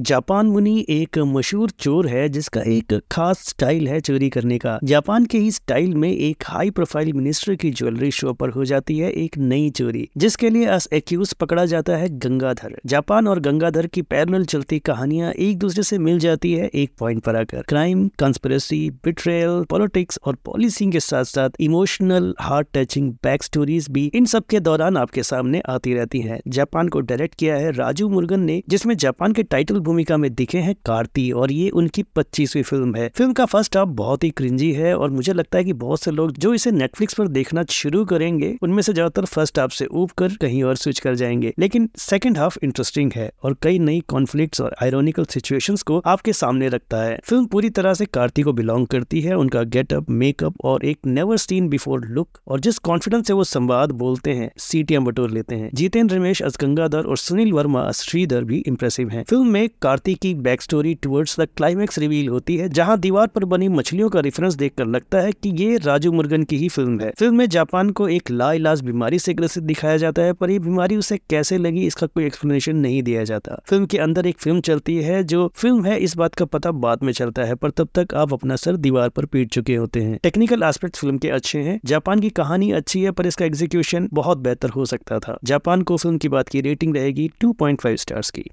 Japan मुनि एक मशहूर चोर है जिसका एक खास स्टाइल है चोरी करने का। जापान के ही स्टाइल में एक हाई प्रोफाइल मिनिस्टर की ज्वेलरी शो पर हो जाती है एक नई चोरी, जिसके लिए एक्यूज पकड़ा जाता है गंगाधर। जापान और गंगाधर की पैरेलल चलती कहानियां एक दूसरे से मिल जाती है एक पॉइंट पर आकर। क्राइम, कंस्पिरेसी, बिट्रेयल, पॉलिटिक्स और पॉलिसिंग के साथ साथ emotional, heart touching back stories भी इन सब के दौरान आपके सामने आती रहती है। जापान को डायरेक्ट किया है राजू मुर्गन ने, जिसमें जापान के टाइटल भूमिका में दिखे हैं कार्थी, और ये उनकी 25वीं फिल्म है। फिल्म का फर्स्ट हाफ बहुत ही क्रिंजी है और मुझे लगता है कि बहुत से लोग जो इसे नेटफ्लिक्स पर देखना शुरू करेंगे उनमें से ज्यादातर फर्स्ट हाफ से ऊब कर कहीं और स्विच कर जाएंगे, लेकिन सेकंड हाफ इंटरेस्टिंग है और कई नई कॉन्फ्लिक्ट्स और आयरोनिकल सिचुएशंस को आपके सामने रखता है। फिल्म पूरी तरह से कार्थी को बिलोंग करती है। उनका गेटअप, मेकअप और एक नेवर सीन बिफोर लुक और जिस कॉन्फिडेंस से वो संवाद बोलते हैं, सीटियां बटोर लेते हैं। जितेंद्र रमेश अस गंगाधर और सुनील वर्मा अस श्रीधर भी इम्प्रेसिव है। फिल्म में कार्थी की back story towards the climax reveal होती है, जहां दीवार पर बनी मछलियों का रेफरेंस देखकर लगता है कि ये राजू मुर्गन की ही फिल्म है। फिल्म में जापान को एक लाइलाज बीमारी से ग्रसित दिखाया जाता है, पर ये बीमारी उसे कैसे लगी इसका कोई एक्सप्लेनेशन नहीं दिया जाता। फिल्म के अंदर एक फिल्म चलती है, जो फिल्म है इस बात का पता बाद में चलता है, पर तब तक आप अपना सर दीवार पर पीट चुके होते हैं। टेक्निकल एस्पेक्ट फिल्म के अच्छे हैं, जापान की कहानी अच्छी है, पर इसका एग्जीक्यूशन बहुत बेहतर हो सकता था। जापान को फिल्म की बात की रेटिंग रहेगी 2.5 स्टार्स की।